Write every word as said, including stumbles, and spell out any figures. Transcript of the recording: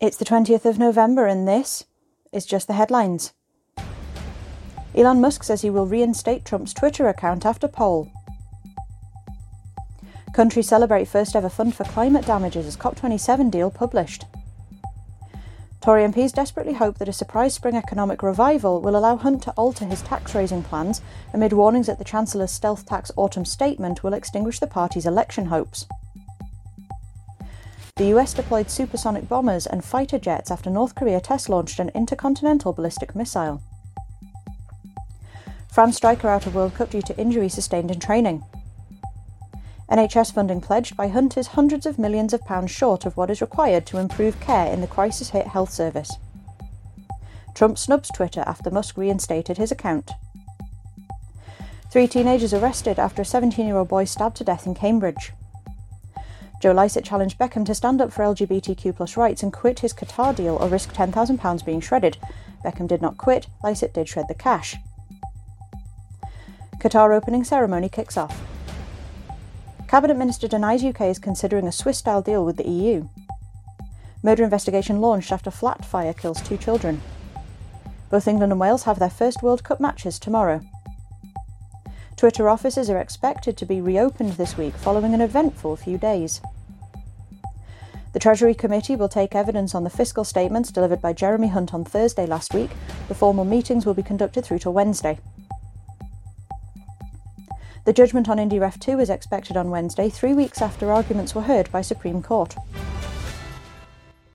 It's the twentieth of November and this is just the headlines. Elon Musk says he will reinstate Trump's Twitter account after poll. Countries celebrate first ever fund for climate damages as COP twenty-seven deal published. Tory M Ps desperately hope that a surprise spring economic revival will allow Hunt to alter his tax-raising plans amid warnings that the Chancellor's stealth tax autumn statement will extinguish the party's election hopes. The U S deployed supersonic bombers and fighter jets after North Korea test-launched an intercontinental ballistic missile. France striker out of World Cup due to injury sustained in training. N H S funding pledged by Hunt is hundreds of millions of pounds short of what is required to improve care in the crisis-hit health service. Trump snubs Twitter after Musk reinstated his account. Three teenagers arrested after a seventeen-year-old boy stabbed to death in Cambridge. Joe Lycett challenged Beckham to stand up for L G B T Q plus rights and quit his Qatar deal or risk ten thousand pounds being shredded. Beckham did not quit, Lycett did shred the cash. Qatar opening ceremony kicks off. Cabinet Minister denies U K is considering a Swiss-style deal with the E U. Murder investigation launched after flat fire kills two children. Both England and Wales have their first World Cup matches tomorrow. Twitter offices are expected to be reopened this week following an eventful few days. The Treasury Committee will take evidence on the fiscal statements delivered by Jeremy Hunt on Thursday last week. The formal meetings will be conducted through to Wednesday. The judgment on IndyRef two is expected on Wednesday, three weeks after arguments were heard by Supreme Court.